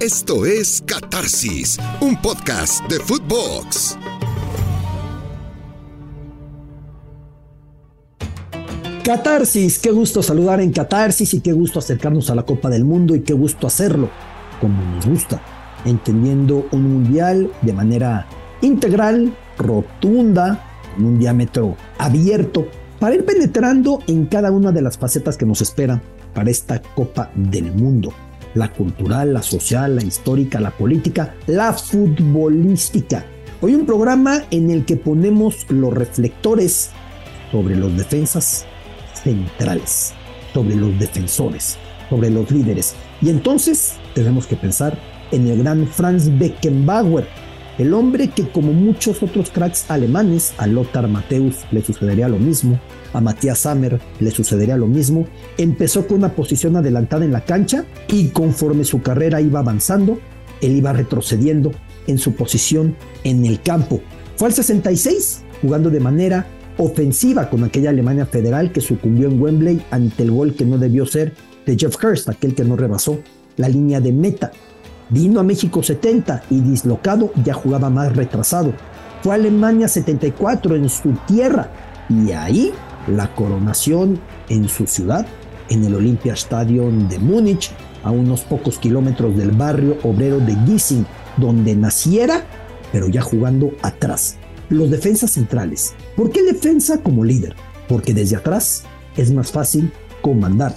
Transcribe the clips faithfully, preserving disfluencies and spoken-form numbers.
Esto es Catarsis, un podcast de Futvox. Catarsis, qué gusto saludar en Catarsis y qué gusto acercarnos a la Copa del Mundo y qué gusto hacerlo, como nos gusta, entendiendo un mundial de manera integral, rotunda, con un diámetro abierto, para ir penetrando en cada una de las facetas que nos esperan para esta Copa del Mundo. La cultural, la social, la histórica, la política, la futbolística. Hoy un programa en el que ponemos los reflectores sobre los defensas centrales, sobre los defensores, sobre los líderes. Y entonces tenemos que pensar en el gran Franz Beckenbauer, el hombre que, como muchos otros cracks alemanes, a Lothar Matthäus le sucedería lo mismo, a Matthias Sammer le sucedería lo mismo, empezó con una posición adelantada en la cancha y conforme su carrera iba avanzando, él iba retrocediendo en su posición en el campo. Fue al sesenta y seis, jugando de manera ofensiva con aquella Alemania federal que sucumbió en Wembley ante el gol que no debió ser de Geoff Hurst, aquel que no rebasó la línea de meta. Vino a México setenta y dislocado ya jugaba más retrasado. Fue a Alemania setenta y cuatro en su tierra y ahí la coronación en su ciudad, en el Olympiastadion de Múnich, a unos pocos kilómetros del barrio obrero de Gießen, donde naciera, pero ya jugando atrás. Los defensas centrales. ¿Por qué defensa como líder? Porque desde atrás es más fácil comandar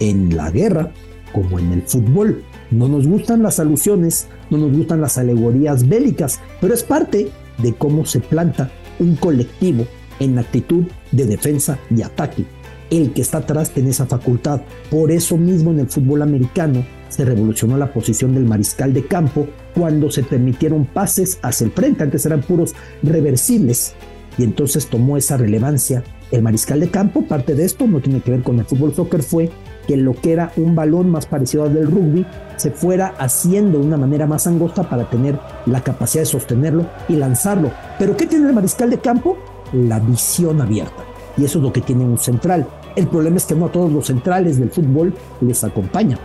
en la guerra como en el fútbol. No nos gustan las alusiones, no nos gustan las alegorías bélicas, pero es parte de cómo se planta un colectivo en actitud de defensa y ataque. El que está atrás tiene esa facultad. Por eso mismo en el fútbol americano se revolucionó la posición del mariscal de campo cuando se permitieron pases hacia el frente. Antes eran puros reversibles y entonces tomó esa relevancia el mariscal de campo. Parte de esto no tiene que ver con el fútbol soccer, fue que lo que era un balón más parecido al del rugby se fuera haciendo de una manera más angosta para tener la capacidad de sostenerlo y lanzarlo. ¿Pero qué tiene el mariscal de campo? La visión abierta. Y eso es lo que tiene un central. El problema es que no a todos los centrales del fútbol les acompaña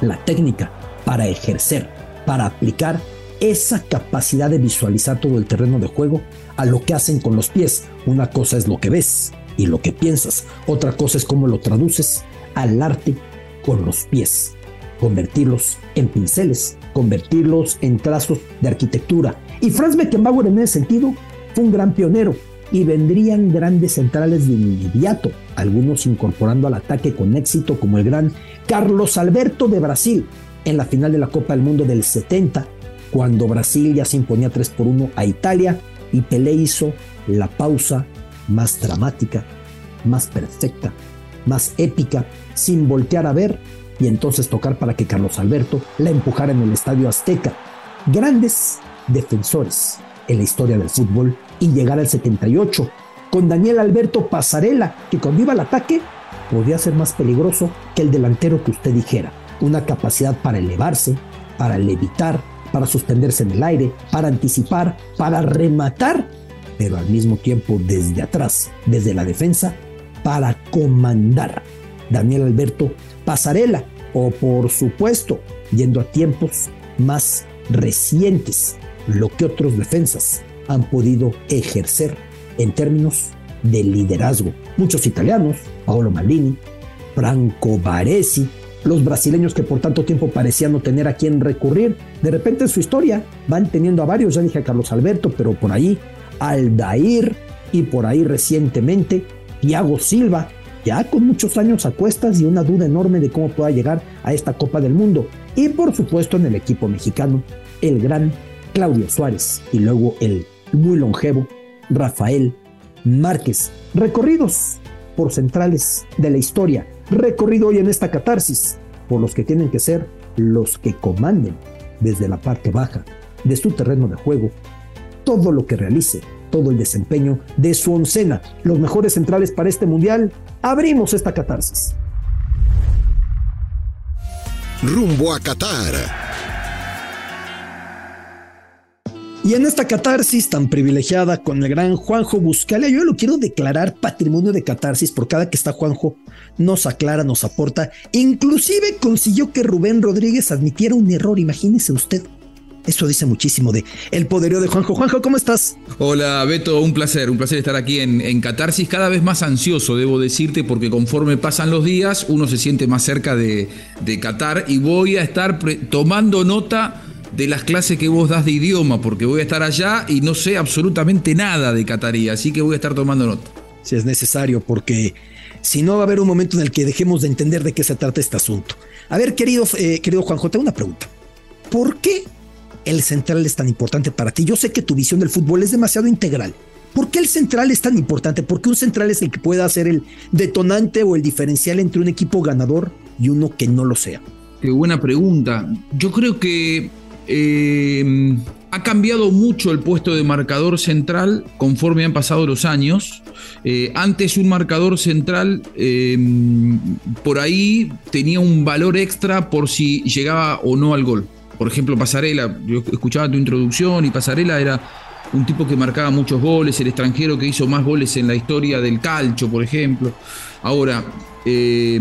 la técnica para ejercer, para aplicar esa capacidad de visualizar todo el terreno de juego a lo que hacen con los pies. Una cosa es lo que ves y lo que piensas. Otra cosa es cómo lo traduces al arte con los pies. Convertirlos en pinceles, convertirlos en trazos de arquitectura. Y Franz Beckenbauer en ese sentido fue un gran pionero y vendrían grandes centrales de inmediato, algunos incorporando al ataque con éxito como el gran Carlos Alberto de Brasil en la final de la Copa del Mundo del setenta, cuando Brasil ya se imponía tres por uno a Italia y Pelé hizo la pausa más dramática, más perfecta, más épica, sin voltear a ver y entonces tocar para que Carlos Alberto la empujara en el Estadio Azteca. Grandes defensores en la historia del fútbol y llegar al setenta y ocho con Daniel Alberto Pasarella, que cuando iba al ataque podía ser más peligroso que el delantero que usted dijera. Una capacidad para elevarse, para levitar, para suspenderse en el aire, para anticipar, para rematar, pero al mismo tiempo desde atrás, desde la defensa, para comandar. Daniel Alberto Pasarella, o por supuesto, yendo a tiempos más recientes, lo que otros defensas han podido ejercer en términos de liderazgo. Muchos italianos, Paolo Maldini, Franco Baresi, los brasileños que por tanto tiempo parecían no tener a quién recurrir, de repente en su historia van teniendo a varios, ya dije a Carlos Alberto, pero por ahí Aldair y por ahí recientemente Tiago Silva, ya con muchos años a cuestas y una duda enorme de cómo pueda llegar a esta Copa del Mundo. Y por supuesto en el equipo mexicano, el gran Claudio Suárez y luego el muy longevo Rafael Márquez. Recorridos por centrales de la historia, recorrido hoy en esta Catarsis por los que tienen que ser los que comanden desde la parte baja de su terreno de juego todo lo que realice, todo el desempeño de su oncena. Los mejores centrales para este mundial. Abrimos esta Catarsis. Rumbo a Qatar. Y en esta catarsis tan privilegiada con el gran Juanjo Buscalia, yo lo quiero declarar patrimonio de catarsis, por cada que está Juanjo nos aclara, nos aporta. Inclusive consiguió que Rubén Rodríguez admitiera un error, imagínese usted. Eso dice muchísimo de el poderío de Juanjo. Juanjo, ¿cómo estás? Hola, Beto, un placer, un placer estar aquí en, en Catarsis, cada vez más ansioso, debo decirte, porque conforme pasan los días, uno se siente más cerca de, de Qatar, y voy a estar pre- tomando nota de las clases que vos das de idioma, porque voy a estar allá y no sé absolutamente nada de catarí, así que voy a estar tomando nota. Si es necesario, porque si no va a haber un momento en el que dejemos de entender de qué se trata este asunto. A ver, querido, eh, querido Juanjo, tengo una pregunta. ¿Por qué el central es tan importante para ti? Yo sé que tu visión del fútbol es demasiado integral. ¿Por qué el central es tan importante? ¿Por qué un central es el que pueda ser el detonante o el diferencial entre un equipo ganador y uno que no lo sea? Qué buena pregunta. Yo creo que eh, ha cambiado mucho el puesto de marcador central conforme han pasado los años. Eh, antes un marcador central eh, por ahí tenía un valor extra por si llegaba o no al gol. Por ejemplo, Pasarella, yo escuchaba tu introducción y Pasarella era un tipo que marcaba muchos goles, el extranjero que hizo más goles en la historia del calcio, por ejemplo. Ahora, eh,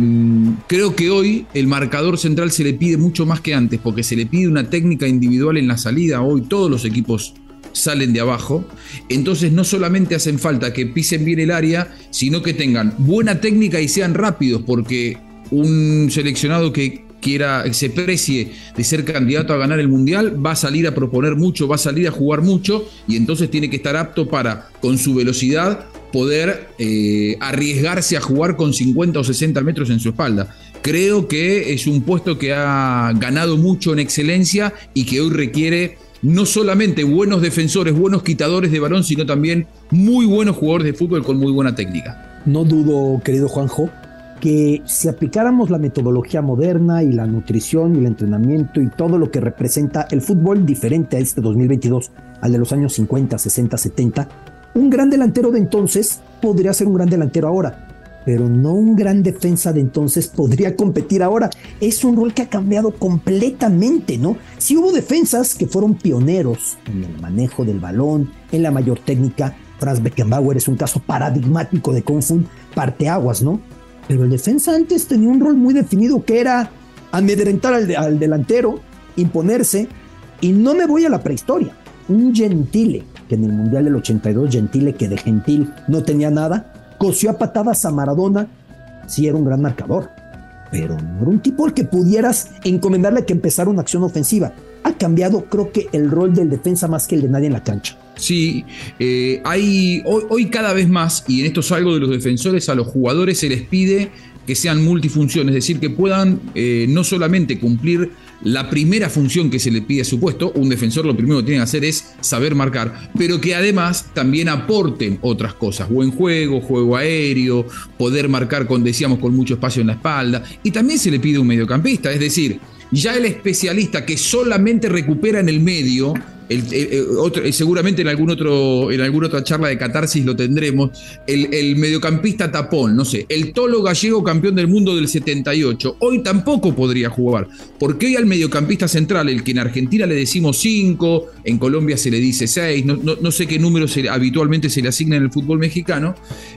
creo que hoy el marcador central se le pide mucho más que antes, porque se le pide una técnica individual en la salida. Hoy todos los equipos salen de abajo, entonces no solamente hacen falta que pisen bien el área, sino que tengan buena técnica y sean rápidos, porque un seleccionado que quiera, se precie de ser candidato a ganar el Mundial, va a salir a proponer mucho, va a salir a jugar mucho, y entonces tiene que estar apto para, con su velocidad, poder eh, arriesgarse a jugar con cincuenta o sesenta metros en su espalda. Creo que es un puesto que ha ganado mucho en excelencia y que hoy requiere no solamente buenos defensores, buenos quitadores de balón, sino también muy buenos jugadores de fútbol con muy buena técnica. No dudo, querido Juanjo, que si aplicáramos la metodología moderna y la nutrición y el entrenamiento y todo lo que representa el fútbol diferente a este dos mil veintidós, al de los años cincuenta, sesenta, setenta, un gran delantero de entonces podría ser un gran delantero ahora, pero no un gran defensa de entonces podría competir ahora. Es un rol que ha cambiado completamente, ¿no? Sí hubo defensas que fueron pioneros en el manejo del balón, en la mayor técnica. Franz Beckenbauer es un caso paradigmático de cómo fue un parteaguas, ¿no? Pero el defensa antes tenía un rol muy definido, que era amedrentar al, de, al delantero, imponerse. Y no me voy a la prehistoria. Un Gentile, que en el Mundial del ochenta y dos, Gentile, que de gentil no tenía nada, coció a patadas a Maradona. Sí era un gran marcador, pero no era un tipo al que pudieras encomendarle que empezara una acción ofensiva. Ha cambiado, creo que, el rol del defensa más que el de nadie en la cancha. Sí, eh, hay hoy, hoy cada vez más, y en esto salgo de los defensores, a los jugadores se les pide que sean multifunción, es decir, que puedan eh, no solamente cumplir la primera función que se le pide a su puesto. Un defensor lo primero que tiene que hacer es saber marcar, pero que además también aporten otras cosas: buen juego, juego aéreo, poder marcar con, decíamos, con mucho espacio en la espalda. Y también se le pide un mediocampista, es decir, ya el especialista que solamente recupera en el medio. El, el, el otro, el seguramente en algún otro en alguna otra charla de catarsis lo tendremos, el, el mediocampista tapón, no sé, el Tolo Gallego, campeón del mundo del setenta y ocho, hoy tampoco podría jugar, porque hoy al mediocampista central, el que en Argentina le decimos cinco, en Colombia se le dice seis, no, no, no sé qué número se, habitualmente se le asigna en el fútbol mexicano,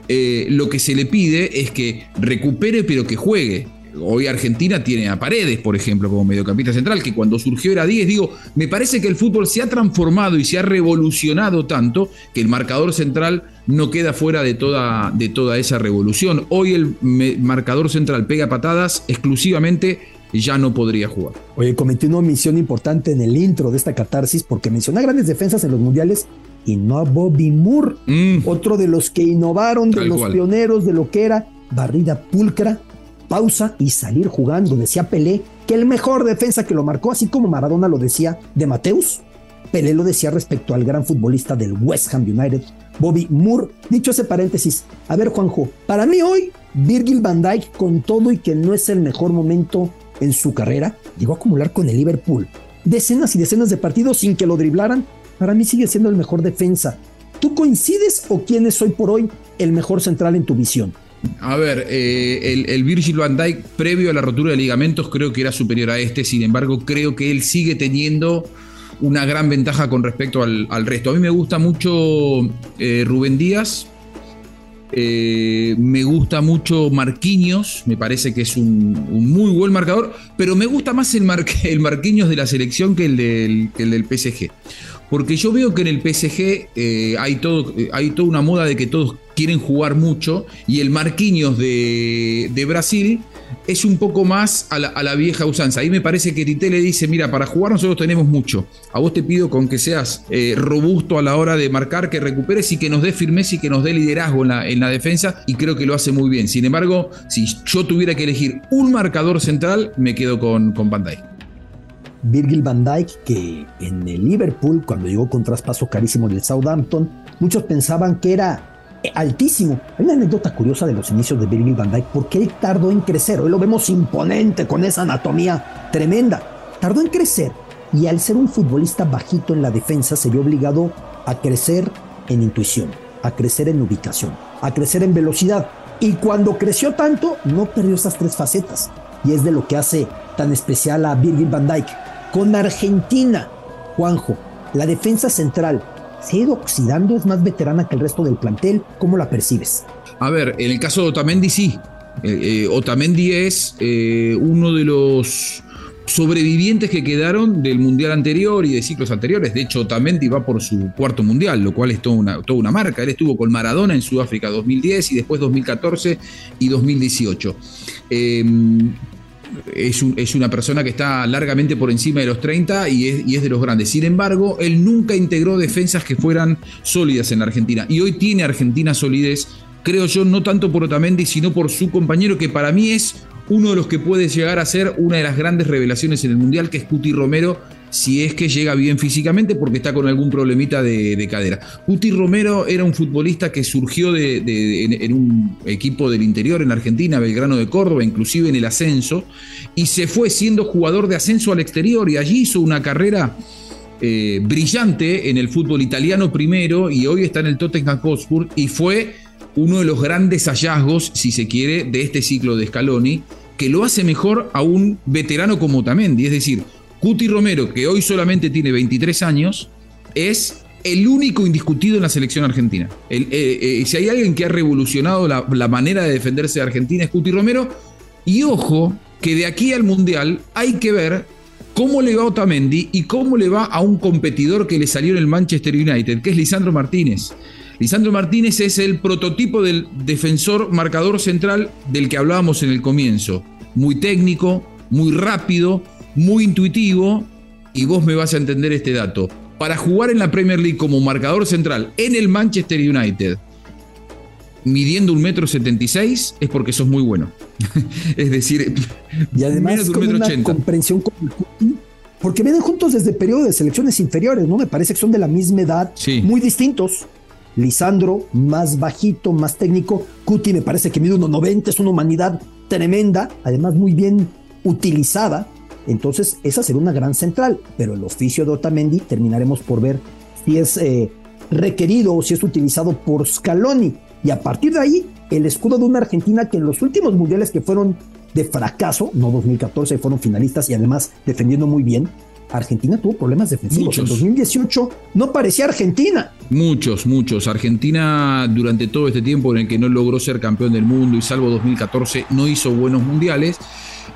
eh, lo que se le pide es que recupere pero que juegue. Hoy Argentina tiene a Paredes, por ejemplo, como mediocampista central, que cuando surgió era diez. Digo, me parece que el fútbol se ha transformado y se ha revolucionado tanto que el marcador central no queda fuera de toda, de toda esa revolución. Hoy el me- marcador central pega patadas exclusivamente, ya no podría jugar. Oye, cometí una omisión importante en el intro de esta catarsis, porque mencioné grandes defensas en los mundiales y no a Bobby Moore, mm. otro de los que innovaron, de Tal los cual. pioneros de lo que era barrida pulcra, pausa y salir jugando. Decía Pelé que el mejor defensa que lo marcó, así como Maradona lo decía de Matthäus, Pelé lo decía respecto al gran futbolista del West Ham United, Bobby Moore. Dicho ese paréntesis, a ver, Juanjo, para mí hoy Virgil van Dijk, con todo y que no es el mejor momento en su carrera, llegó a acumular con el Liverpool decenas y decenas de partidos sin que lo driblaran. Para mí sigue siendo el mejor defensa. ¿Tú coincides, o quién es hoy por hoy el mejor central en tu visión? A ver, eh, el, el Virgil van Dijk previo a la rotura de ligamentos creo que era superior a este, sin embargo creo que él sigue teniendo una gran ventaja con respecto al, al resto. A mí me gusta mucho eh, Rubén Díaz, eh, me gusta mucho Marquinhos, me parece que es un, un muy buen marcador, pero me gusta más el, Mar, el Marquinhos de la selección que el del, que el del P S G. Porque yo veo que en el P S G eh, hay, todo, hay toda una moda de que todos quieren jugar mucho, y el Marquinhos de, de Brasil es un poco más a la, a la vieja usanza. Ahí me parece que Tite le dice, mira, para jugar nosotros tenemos mucho. A vos te pido con que seas eh, robusto a la hora de marcar, que recuperes y que nos dé firmeza y que nos dé liderazgo en la, en la defensa, y creo que lo hace muy bien. Sin embargo, si yo tuviera que elegir un marcador central, me quedo con, con Van Dijk. Virgil van Dijk, que en el Liverpool, cuando llegó con traspaso carísimo del Southampton, muchos pensaban que era altísimo. Hay una anécdota curiosa de los inicios de Virgil van Dijk, porque él tardó en crecer. Hoy lo vemos imponente, con esa anatomía tremenda. Tardó en crecer, y al ser un futbolista bajito en la defensa, se vio obligado a crecer en intuición, a crecer en ubicación, a crecer en velocidad. Y cuando creció tanto, no perdió esas tres facetas, y es de lo que hace tan especial a Virgil van Dijk. Con Argentina, Juanjo, la defensa central se ha ido oxidando, es más veterana que el resto del plantel. ¿Cómo la percibes? A ver, en el caso de Otamendi, sí. Eh, eh, Otamendi es eh, uno de los sobrevivientes que quedaron del mundial anterior y de ciclos anteriores. De hecho, Otamendi va por su cuarto mundial, lo cual es toda una, toda una marca. Él estuvo con Maradona en Sudáfrica dos mil diez y después dos mil catorce y dos mil dieciocho. Eh, Es, un, es una persona que está largamente por encima de los treinta y es, y es de los grandes. Sin embargo, él nunca integró defensas que fueran sólidas en la Argentina. Y hoy tiene Argentina solidez, creo yo, no tanto por Otamendi, sino por su compañero, que para mí es uno de los que puede llegar a ser una de las grandes revelaciones en el Mundial, que es Cuti Romero, si es que llega bien físicamente, porque está con algún problemita de, de cadera. Cuti Romero era un futbolista que surgió de, de, de, en, en un equipo del interior en Argentina, Belgrano de Córdoba, inclusive en el ascenso, y se fue siendo jugador de ascenso al exterior, y allí hizo una carrera eh, brillante en el fútbol italiano primero, y hoy está en el Tottenham Hotspur, y fue uno de los grandes hallazgos, si se quiere, de este ciclo de Scaloni, que lo hace mejor a un veterano como Otamendi. Es decir, Cuti Romero, que hoy solamente tiene veintitrés años, es el único indiscutido en la selección argentina. El, eh, eh, si hay alguien que ha revolucionado la, la manera de defenderse de Argentina, es Cuti Romero. Y ojo, que de aquí al Mundial hay que ver cómo le va a Otamendi y cómo le va a un competidor que le salió en el Manchester United, que es Lisandro Martínez. Lisandro Martínez es el prototipo del defensor marcador central del que hablábamos en el comienzo. Muy técnico, muy rápido, muy intuitivo, y vos me vas a entender este dato. Para jugar en la Premier League como marcador central en el Manchester United, midiendo un metro setenta y seis, es porque sos muy bueno. Es decir, y además menos de un metro ochenta. Comprensión con el Cuti, porque vienen juntos desde periodo de selecciones inferiores, ¿no? Me parece que son de la misma edad, sí. Muy distintos. Lisandro, más bajito, más técnico. Cuti me parece que mide uno noventa, es una humanidad tremenda, además muy bien utilizada. Entonces, esa será una gran central, pero el oficio de Otamendi terminaremos por ver si es eh, requerido o si es utilizado por Scaloni. Y a partir de ahí, el escudo de una Argentina que en los últimos mundiales que fueron de fracaso, no dos mil catorce, fueron finalistas y además defendiendo muy bien, Argentina tuvo problemas defensivos. Muchos. En dos mil dieciocho no parecía Argentina. Muchos, muchos. Argentina, durante todo este tiempo en el que no logró ser campeón del mundo y salvo dos mil catorce, no hizo buenos mundiales.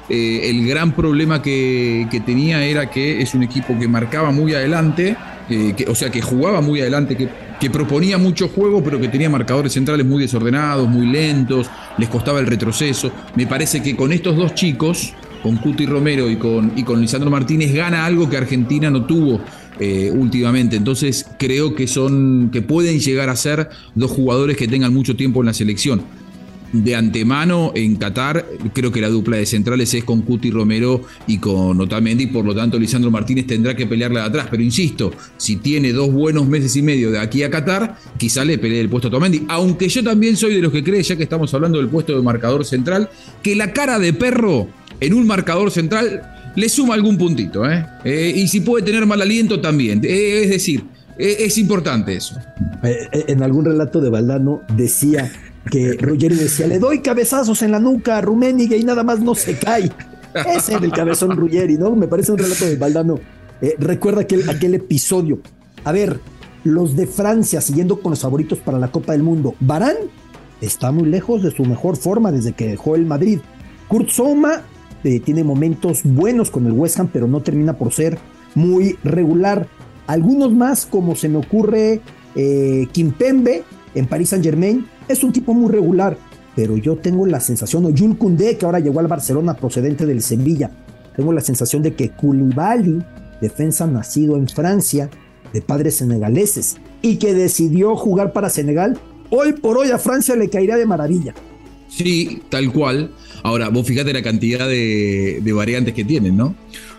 Eh, el gran problema que, que tenía era que es un equipo que marcaba muy adelante, eh, que, o sea, que jugaba muy adelante, que, que proponía mucho juego, pero que tenía marcadores centrales muy desordenados, muy lentos, les costaba el retroceso. Me parece que con estos dos chicos, con Cuti Romero y con, y con Lisandro Martínez, gana algo que Argentina no tuvo eh, últimamente. Entonces creo que son, que pueden llegar a ser dos jugadores que tengan mucho tiempo en la selección. De antemano, en Qatar, creo que la dupla de centrales es con Cuti Romero y con Otamendi, por lo tanto Lisandro Martínez tendrá que pelearla de atrás, pero insisto, si tiene dos buenos meses y medio de aquí a Qatar, quizá le pelee el puesto a Otamendi, aunque yo también soy de los que cree, ya que estamos hablando del puesto de marcador central, que la cara de perro en un marcador central le suma algún puntito, ¿eh? Eh, y si puede tener mal aliento también, eh, es decir, eh, es importante eso. Eh, en algún relato de Valdano decía que Ruggeri decía, le doy cabezazos en la nuca a Rummenigge y nada más no se cae. Ese es el cabezón Ruggeri, ¿no? Me parece un relato de Valdano Eh, recuerda aquel, aquel episodio. A ver, los de Francia, siguiendo con los favoritos para la Copa del Mundo. Varane está muy lejos de su mejor forma desde que dejó el Madrid. Kurt Zouma eh, tiene momentos buenos con el West Ham, pero no termina por ser muy regular. Algunos más, como se me ocurre eh, Kimpembe en Paris Saint-Germain, es un tipo muy regular, pero yo tengo la sensación, o Jules Koundé, que ahora llegó al Barcelona procedente del Sevilla, tengo la sensación de que Koulibaly, defensa nacido en Francia, de padres senegaleses, y que decidió jugar para Senegal, hoy por hoy a Francia le caería de maravilla. Sí, tal cual. Ahora, vos fíjate la cantidad de, de variantes que tienen, ¿no?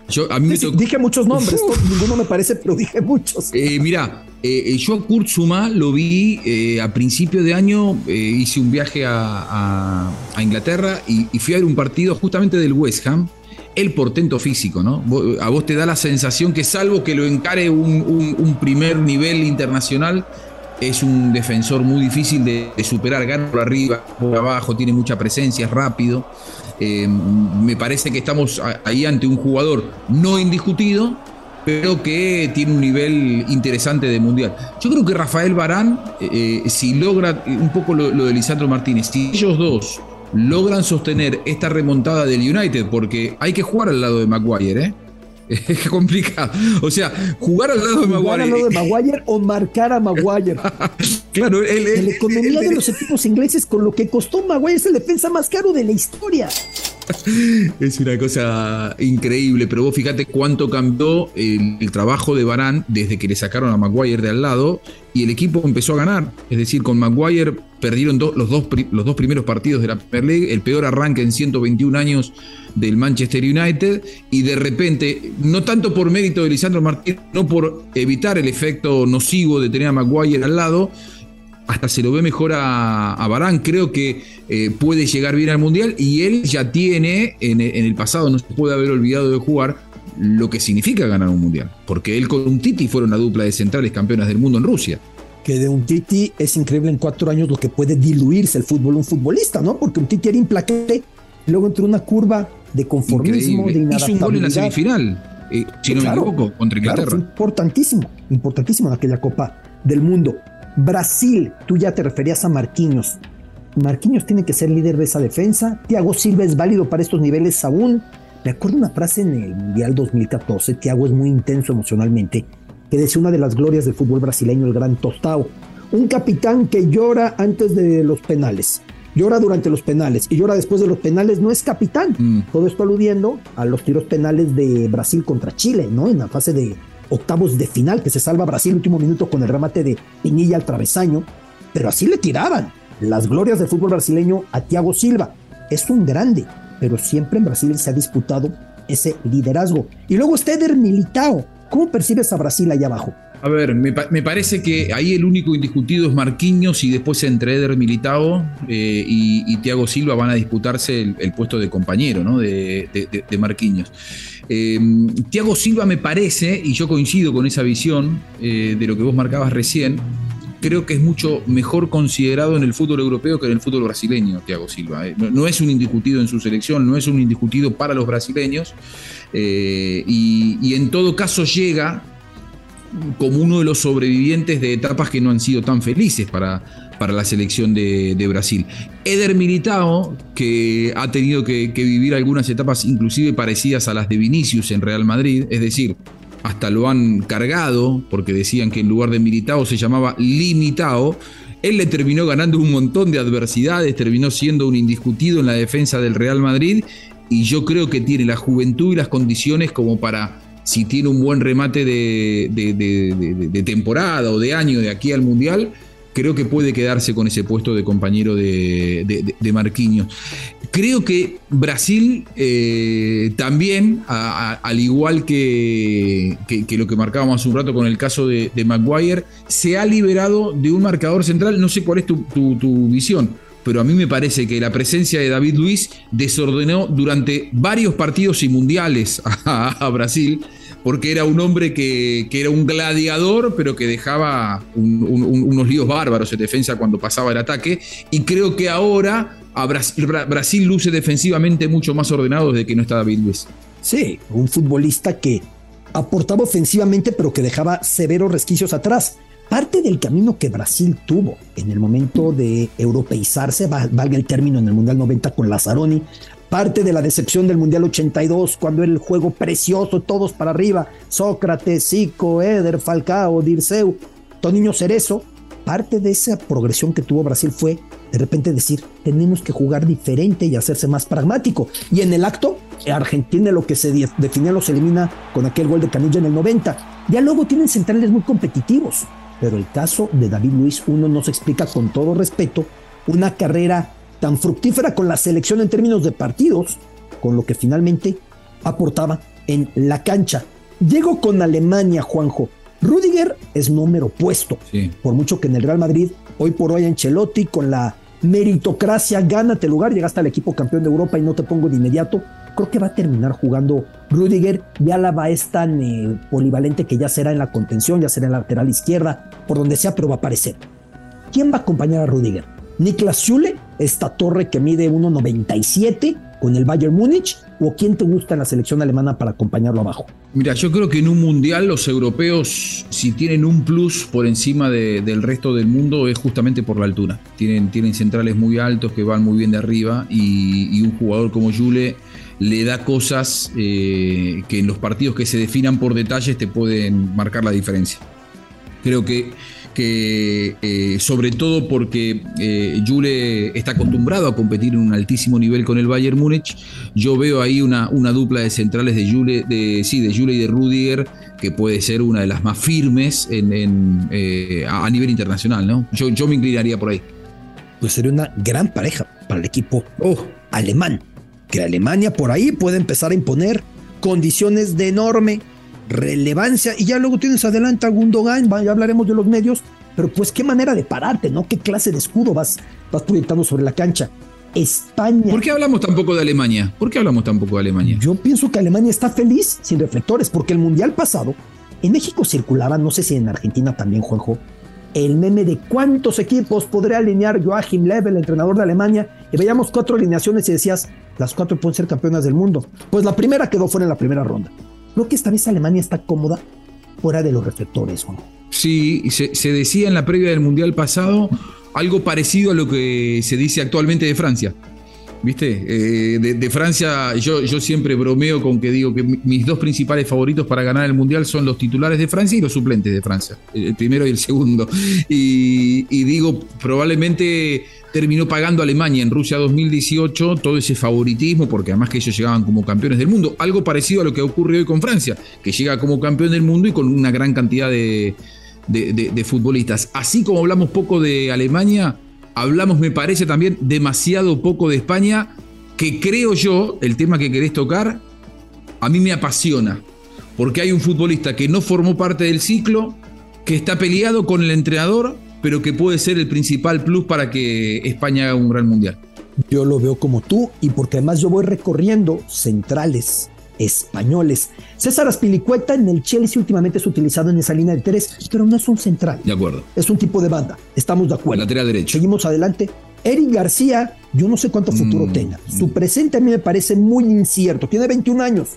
Yo, a mí sí, me tocó... sí, dije muchos nombres, todo, ninguno me parece, pero dije muchos. Eh, mirá, eh, yo a Kurt Zouma lo vi eh, a principio de año, eh, hice un viaje a, a, a Inglaterra y, y fui a ver un partido justamente del West Ham, el portento físico, ¿no? Vos, a vos te da la sensación que salvo que lo encare un, un, un primer nivel internacional, es un defensor muy difícil de, de superar, gana por arriba, por abajo, tiene mucha presencia, es rápido. Eh, me parece que estamos ahí ante un jugador no indiscutido, pero que tiene un nivel interesante de mundial. Yo creo que Rafael Varane, eh, si logra un poco lo, lo de Lisandro Martínez, si ellos dos logran sostener esta remontada del United, porque hay que jugar al lado de Maguire, ¿eh? Es complicado. O sea, jugar al lado de Maguire. Jugar al lado de Maguire o marcar a Maguire. Claro, el, el, la economía el, el, de los equipos ingleses con lo que costó Maguire es el defensa más caro de la historia. Es una cosa increíble, pero vos fíjate cuánto cambió el, el trabajo de Varane desde que le sacaron a Maguire de al lado y el equipo empezó a ganar. Es decir, con Maguire perdieron do, los, dos, los dos primeros partidos de la Premier League, el peor arranque en ciento veintiún años del Manchester United, y de repente, no tanto por mérito de Lisandro Martínez, no por evitar el efecto nocivo de tener a Maguire al lado, hasta se lo ve mejor a, a Varane. Creo que eh, puede llegar bien al Mundial y él ya tiene, en, en el pasado no se puede haber olvidado de jugar, lo que significa ganar un Mundial, porque él con un Titi fueron la dupla de centrales campeonas del mundo en Rusia. Que de un Titi es increíble en cuatro años lo que puede diluirse el fútbol, un futbolista, ¿no? Porque un Titi era implacable, luego entró una curva de conformismo, increíble, de inadaptabilidad. Hizo un gol en la semifinal, eh, si no claro, me equivoco, contra Inglaterra. Claro, importantísimo, importantísimo en aquella Copa del Mundo. Brasil, tú ya te referías a Marquinhos. Marquinhos tiene que ser líder de esa defensa. Tiago Silva es válido para estos niveles aún. Me acuerdo una frase en el Mundial dos mil catorce, Tiago es muy intenso emocionalmente, que decía una de las glorias del fútbol brasileño, el gran Tostão. Un capitán que llora antes de los penales, llora durante los penales y llora después de los penales, no es capitán. Mm. Todo esto aludiendo a los tiros penales de Brasil contra Chile, ¿no? En la fase de octavos de final, que se salva Brasil el último minuto con el remate de Pinilla al travesaño, pero así le tiraban las glorias del fútbol brasileño a Thiago Silva. Es un grande, pero siempre en Brasil se ha disputado ese liderazgo. Y luego está Éder Militão. ¿Cómo percibes a Brasil allá abajo? A ver, me, me parece que ahí el único indiscutido es Marquinhos, y después entre Éder Militão eh, y, y Thiago Silva van a disputarse el, el puesto de compañero, ¿no? de, de, de Marquinhos. Eh, Thiago Silva me parece, y yo coincido con esa visión eh, de lo que vos marcabas recién, creo que es mucho mejor considerado en el fútbol europeo que en el fútbol brasileño, Thiago Silva. Eh, no, no es un indiscutido en su selección, no es un indiscutido para los brasileños, eh, y, y en todo caso llega como uno de los sobrevivientes de etapas que no han sido tan felices para, para la selección de, de Brasil. Éder Militão, que ha tenido que, que vivir algunas etapas inclusive parecidas a las de Vinicius en Real Madrid, es decir, hasta lo han cargado, porque decían que en lugar de Militão se llamaba Limitao. Él le terminó ganando un montón de adversidades, terminó siendo un indiscutido en la defensa del Real Madrid, y yo creo que tiene la juventud y las condiciones como para, si tiene un buen remate de, de, de, de, de temporada o de año de aquí al Mundial, creo que puede quedarse con ese puesto de compañero de, de, de Marquinhos. Creo que Brasil eh, también, a, a, al igual que, que, que lo que marcábamos hace un rato con el caso de, de Maguire, se ha liberado de un marcador central. No sé cuál es tu, tu, tu visión, pero a mí me parece que la presencia de David Luiz desordenó durante varios partidos y mundiales a, a Brasil, porque era un hombre que, que era un gladiador, pero que dejaba un, un, unos líos bárbaros en defensa cuando pasaba el ataque, y creo que ahora a Brasil, Brasil luce defensivamente mucho más ordenado desde que no está David Luiz. Sí, un futbolista que aportaba ofensivamente, pero que dejaba severos resquicios atrás. Parte del camino que Brasil tuvo en el momento de europeizarse, valga el término, en el Mundial noventa con Lazzaroni, parte de la decepción del Mundial ochenta y dos, cuando era el juego precioso, todos para arriba, Sócrates, Zico, Éder, Falcao, Dirceu, Toninho Cerezo, parte de esa progresión que tuvo Brasil fue de repente decir, tenemos que jugar diferente y hacerse más pragmático. Y en el acto, Argentina lo que se definía los elimina con aquel gol de Canilla en el noventa. Ya luego tienen centrales muy competitivos, pero el caso de David Luiz, uno no se explica, con todo respeto, una carrera tan fructífera con la selección en términos de partidos, con lo que finalmente aportaba en la cancha. Llego con Alemania, Juanjo. Rüdiger es número puesto, sí. Por mucho que en el Real Madrid, hoy por hoy Ancelotti, con la meritocracia, gánate lugar, llegaste al equipo campeón de Europa y no te pongo de inmediato, creo que va a terminar jugando Rüdiger. Ya la va, es tan eh, polivalente que ya será en la contención, ya será en la lateral izquierda, por donde sea, pero va a aparecer. ¿Quién va a acompañar a Rüdiger? Niklas Süle, esta torre que mide uno noventa y siete con el Bayern Múnich, o quién te gusta en la selección alemana para acompañarlo abajo. Mira, yo creo que en un mundial los europeos, si tienen un plus por encima de, del resto del mundo, es justamente por la altura. Tienen, tienen centrales muy altos que van muy bien de arriba, y, y un jugador como Süle le da cosas eh, que en los partidos que se definan por detalles te pueden marcar la diferencia. Creo que que eh, sobre todo porque eh, Süle está acostumbrado a competir en un altísimo nivel con el Bayern Múnich. Yo veo ahí una, una dupla de centrales de Süle, de, sí, de Süle y de Rüdiger, que puede ser una de las más firmes en, en, eh, a nivel internacional, ¿no? Yo, yo me inclinaría por ahí. Pues sería una gran pareja para el equipo oh, alemán, que Alemania por ahí puede empezar a imponer condiciones de enorme relevancia, y ya luego tienes adelante a Gundogan, ya hablaremos de los medios, pero pues qué manera de pararte, ¿no? ¿Qué clase de escudo vas, vas proyectando sobre la cancha? España. ¿Por qué hablamos tan poco de Alemania? ¿Por qué hablamos tan poco de Alemania? Yo pienso que Alemania está feliz sin reflectores, porque el mundial pasado en México circulaba, no sé si en Argentina también, Juanjo, el meme de cuántos equipos podría alinear Joachim Löw, el entrenador de Alemania, y veíamos cuatro alineaciones y decías, las cuatro pueden ser campeonas del mundo. Pues la primera quedó fuera en la primera ronda. Creo que esta vez Alemania está cómoda fuera de los reflectores, ¿no? Sí, se, se decía en la previa del Mundial pasado algo parecido a lo que se dice actualmente de Francia. ¿Viste? Eh, de, de Francia yo, yo siempre bromeo con que digo que mis dos principales favoritos para ganar el Mundial son los titulares de Francia y los suplentes de Francia, el primero y el segundo. Y, y digo, probablemente terminó pagando Alemania en Rusia dos mil dieciocho todo ese favoritismo, porque además que ellos llegaban como campeones del mundo, algo parecido a lo que ocurre hoy con Francia, que llega como campeón del mundo y con una gran cantidad de, de, de, de futbolistas. Así como hablamos poco de Alemania, hablamos, me parece, también demasiado poco de España, que creo yo, el tema que querés tocar, a mí me apasiona, porque hay un futbolista que no formó parte del ciclo, que está peleado con el entrenador, pero que puede ser el principal plus para que España haga un gran mundial. Yo lo veo como tú, y porque además yo voy recorriendo centrales españoles. César Azpilicueta en el Chelsea últimamente es utilizado en esa línea de tres, pero no es un central. De acuerdo. Es un tipo de banda, estamos de acuerdo. Lateral derecho. Seguimos adelante. Eric García, yo no sé cuánto futuro mm. tenga. Su presente a mí me parece muy incierto. Tiene veintiún años,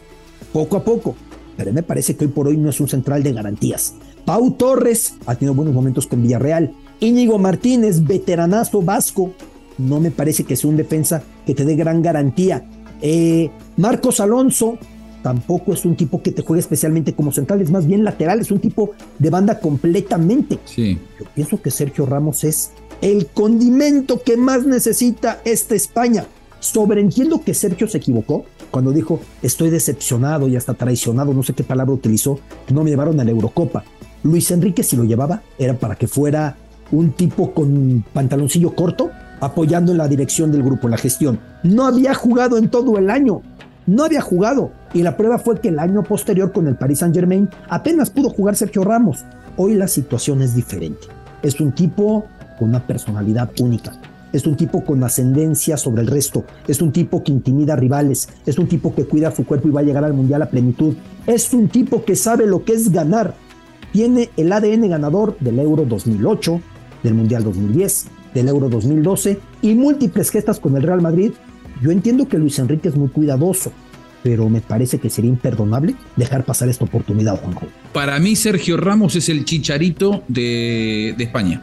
poco a poco, pero me parece que hoy por hoy no es un central de garantías. Pau Torres ha tenido buenos momentos con Villarreal. Íñigo Martínez, veteranazo vasco, no me parece que sea un defensa que te dé gran garantía. Eh, Marcos Alonso tampoco es un tipo que te juegue especialmente como central, es más bien lateral, es un tipo de banda completamente. Sí. Yo pienso que Sergio Ramos es el condimento que más necesita esta España. Sobreentiendo que Sergio se equivocó cuando dijo, estoy decepcionado y hasta traicionado, no sé qué palabra utilizó, que no me llevaron a la Eurocopa. Luis Enrique, si lo llevaba, era para que fuera un tipo con pantaloncillo corto, apoyando en la dirección del grupo, en la gestión. No había jugado en todo el año, no había jugado, y la prueba fue que el año posterior con el Paris Saint-Germain apenas pudo jugar Sergio Ramos. Hoy la situación es diferente, es un tipo con una personalidad única, es un tipo con ascendencia sobre el resto, es un tipo que intimida a rivales, es un tipo que cuida su cuerpo y va a llegar al Mundial a plenitud, es un tipo que sabe lo que es ganar. Tiene el A D N ganador del Euro dos mil ocho, del Mundial dos mil diez, del Euro dos mil doce y múltiples gestas con el Real Madrid. Yo entiendo que Luis Enrique es muy cuidadoso, pero me parece que sería imperdonable dejar pasar esta oportunidad, Juanjo. Para mí, Sergio Ramos es el Chicharito de, de España,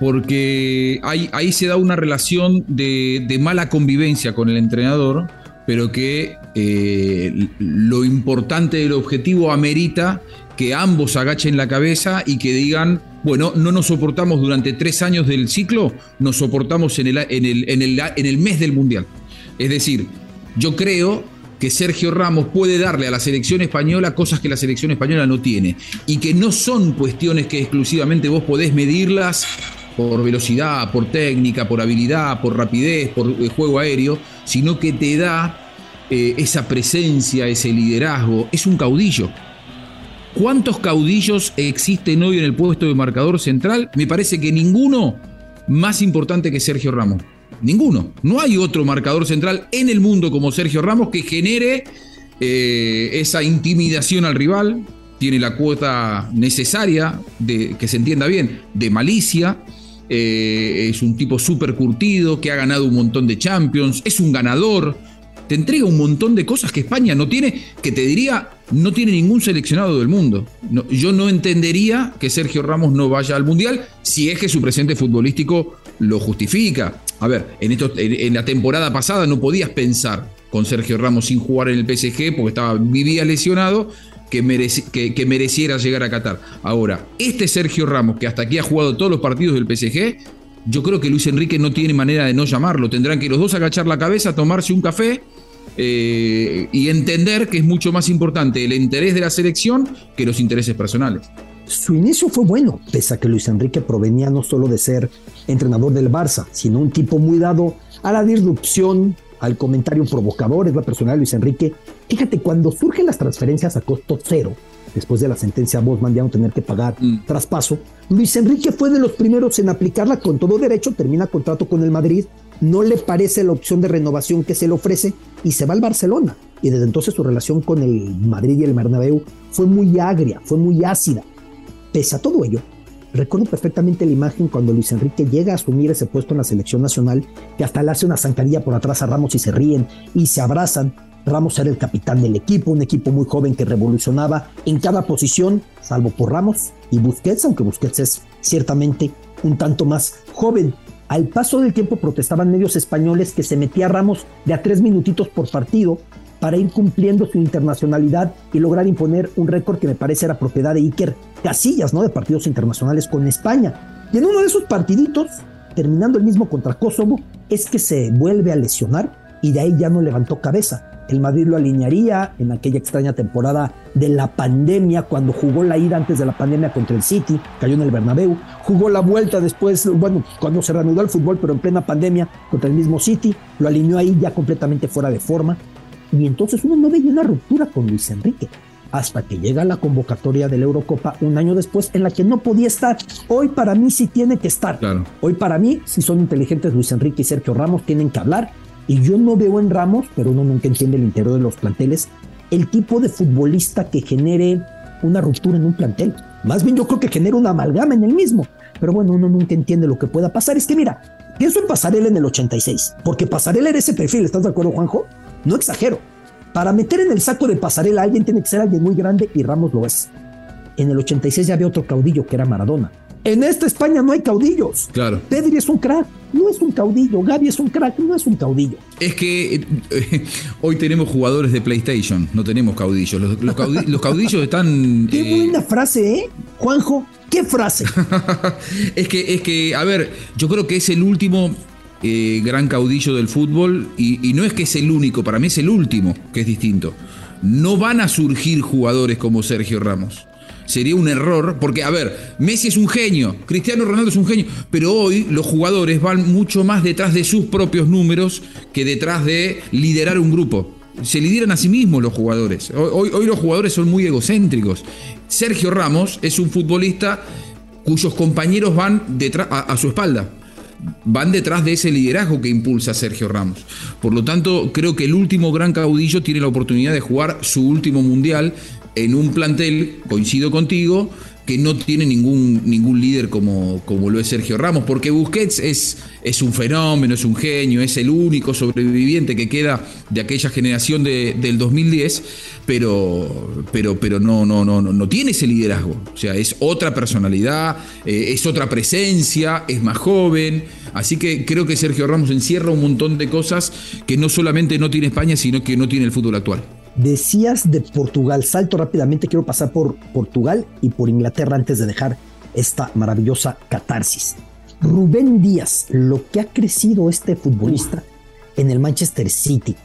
porque hay, ahí se da una relación de, de mala convivencia con el entrenador, pero que eh, lo importante del objetivo amerita que ambos agachen la cabeza y que digan, bueno, no nos soportamos durante tres años del ciclo, nos soportamos en el, en el, en el, en el mes del Mundial. Es decir, yo creo que Sergio Ramos puede darle a la selección española cosas que la selección española no tiene y que no son cuestiones que exclusivamente vos podés medirlas por velocidad, por técnica, por habilidad, por rapidez, por juego aéreo, sino que te da eh, esa presencia, ese liderazgo. Es un caudillo. ¿Cuántos caudillos existen hoy en el puesto de marcador central? Me parece que ninguno más importante que Sergio Ramos. Ninguno. No hay otro marcador central en el mundo como Sergio Ramos que genere eh, esa intimidación al rival. Tiene la cuota necesaria, de, que se entienda bien, de malicia. Eh, es un tipo súper curtido, que ha ganado un montón de Champions. Es un ganador. Te entrega un montón de cosas que España no tiene, que te diría, no tiene ningún seleccionado del mundo. No, yo no entendería que Sergio Ramos no vaya al Mundial si es que su presente futbolístico lo justifica. A ver, en, esto, en, en la temporada pasada no podías pensar con Sergio Ramos sin jugar en el P S G porque estaba, vivía lesionado, que, mereci, que, que mereciera llegar a Qatar. Ahora, este Sergio Ramos, que hasta aquí ha jugado todos los partidos del P S G, yo creo que Luis Enrique no tiene manera de no llamarlo. Tendrán que los dos agachar la cabeza, tomarse un café eh, y entender que es mucho más importante el interés de la selección que los intereses personales. Su inicio fue bueno, pese a que Luis Enrique provenía no solo de ser entrenador del Barça, sino un tipo muy dado a la disrupción, al comentario provocador, es la persona de Luis Enrique. Fíjate, cuando surgen las transferencias a costo cero, después de la sentencia Bosman de no tener que pagar mm. traspaso, Luis Enrique fue de los primeros en aplicarla con todo derecho, termina contrato con el Madrid, no le parece la opción de renovación que se le ofrece y se va al Barcelona. Y desde entonces su relación con el Madrid y el Bernabéu fue muy agria, fue muy ácida. Pese a todo ello, recuerdo perfectamente la imagen cuando Luis Enrique llega a asumir ese puesto en la selección nacional, que hasta le hace una zancadilla por atrás a Ramos y se ríen y se abrazan. Ramos era el capitán del equipo, un equipo muy joven que revolucionaba en cada posición, salvo por Ramos y Busquets, aunque Busquets es ciertamente un tanto más joven. Al paso del tiempo protestaban medios españoles que se metía Ramos de a tres minutitos por partido para ir cumpliendo su internacionalidad y lograr imponer un récord que me parece era propiedad de Iker Casillas, ¿no? De partidos internacionales con España. Y en uno de esos partiditos, terminando el mismo contra Kosovo, es que se vuelve a lesionar y de ahí ya no levantó cabeza. El Madrid lo alinearía en aquella extraña temporada de la pandemia, cuando jugó la ida antes de la pandemia contra el City, cayó en el Bernabéu, jugó la vuelta después, bueno, cuando se reanudó el fútbol, pero en plena pandemia contra el mismo City, lo alineó ahí ya completamente fuera de forma. Y entonces uno no veía una ruptura con Luis Enrique, hasta que llega la convocatoria de la Eurocopa un año después, en la que no podía estar. Hoy para mí sí tiene que estar. Claro. Hoy para mí, si son inteligentes Luis Enrique y Sergio Ramos, tienen que hablar. Y yo no veo en Ramos, pero uno nunca entiende el interior de los planteles, el tipo de futbolista que genere una ruptura en un plantel. Más bien yo creo que genera una amalgama en el mismo. Pero bueno, uno nunca entiende lo que pueda pasar. Es que mira, pienso en Pasarella en el ochenta y seis, porque Pasarella era ese perfil, ¿estás de acuerdo, Juanjo? No exagero. Para meter en el saco de Pasarella a alguien tiene que ser alguien muy grande y Ramos lo es. En el ochenta y seis ya había otro caudillo que era Maradona. En esta España no hay caudillos. Claro. Pedri es un crack, no es un caudillo. Gavi es un crack, no es un caudillo. Es que eh, hoy tenemos jugadores de PlayStation, no tenemos caudillos. Los, los, caudi- los caudillos están... Qué eh... buena frase, ¿eh? Juanjo, qué frase. es, que, es que, a ver, yo creo que es el último... Eh, gran caudillo del fútbol y, y no es que es el único, para mí es el último, que es distinto. No van a surgir jugadores como Sergio Ramos. Sería un error, porque a ver, Messi es un genio, Cristiano Ronaldo es un genio, pero hoy los jugadores van mucho más detrás de sus propios números que detrás de liderar un grupo. Se lideran a sí mismos los jugadores. Hoy, hoy los jugadores son muy egocéntricos. Sergio Ramos es un futbolista cuyos compañeros van detrás, a, a su espalda. Van detrás de ese liderazgo que impulsa Sergio Ramos. Por lo tanto, creo que el último gran caudillo tiene la oportunidad de jugar su último mundial en un plantel, coincido contigo, que no tiene ningún, ningún líder como, como lo es Sergio Ramos, porque Busquets es, es un fenómeno, es un genio, es el único sobreviviente que queda de aquella generación de, del dos mil diez, pero, pero, pero no, no, no, no tiene ese liderazgo, o sea, es otra personalidad, eh, es otra presencia, es más joven, así que creo que Sergio Ramos encierra un montón de cosas que no solamente no tiene España, sino que no tiene el fútbol actual. Decías de Portugal, salto rápidamente, quiero pasar por Portugal y por Inglaterra antes de dejar esta maravillosa catarsis. Rubén Díaz, lo que ha crecido este futbolista en el Manchester City,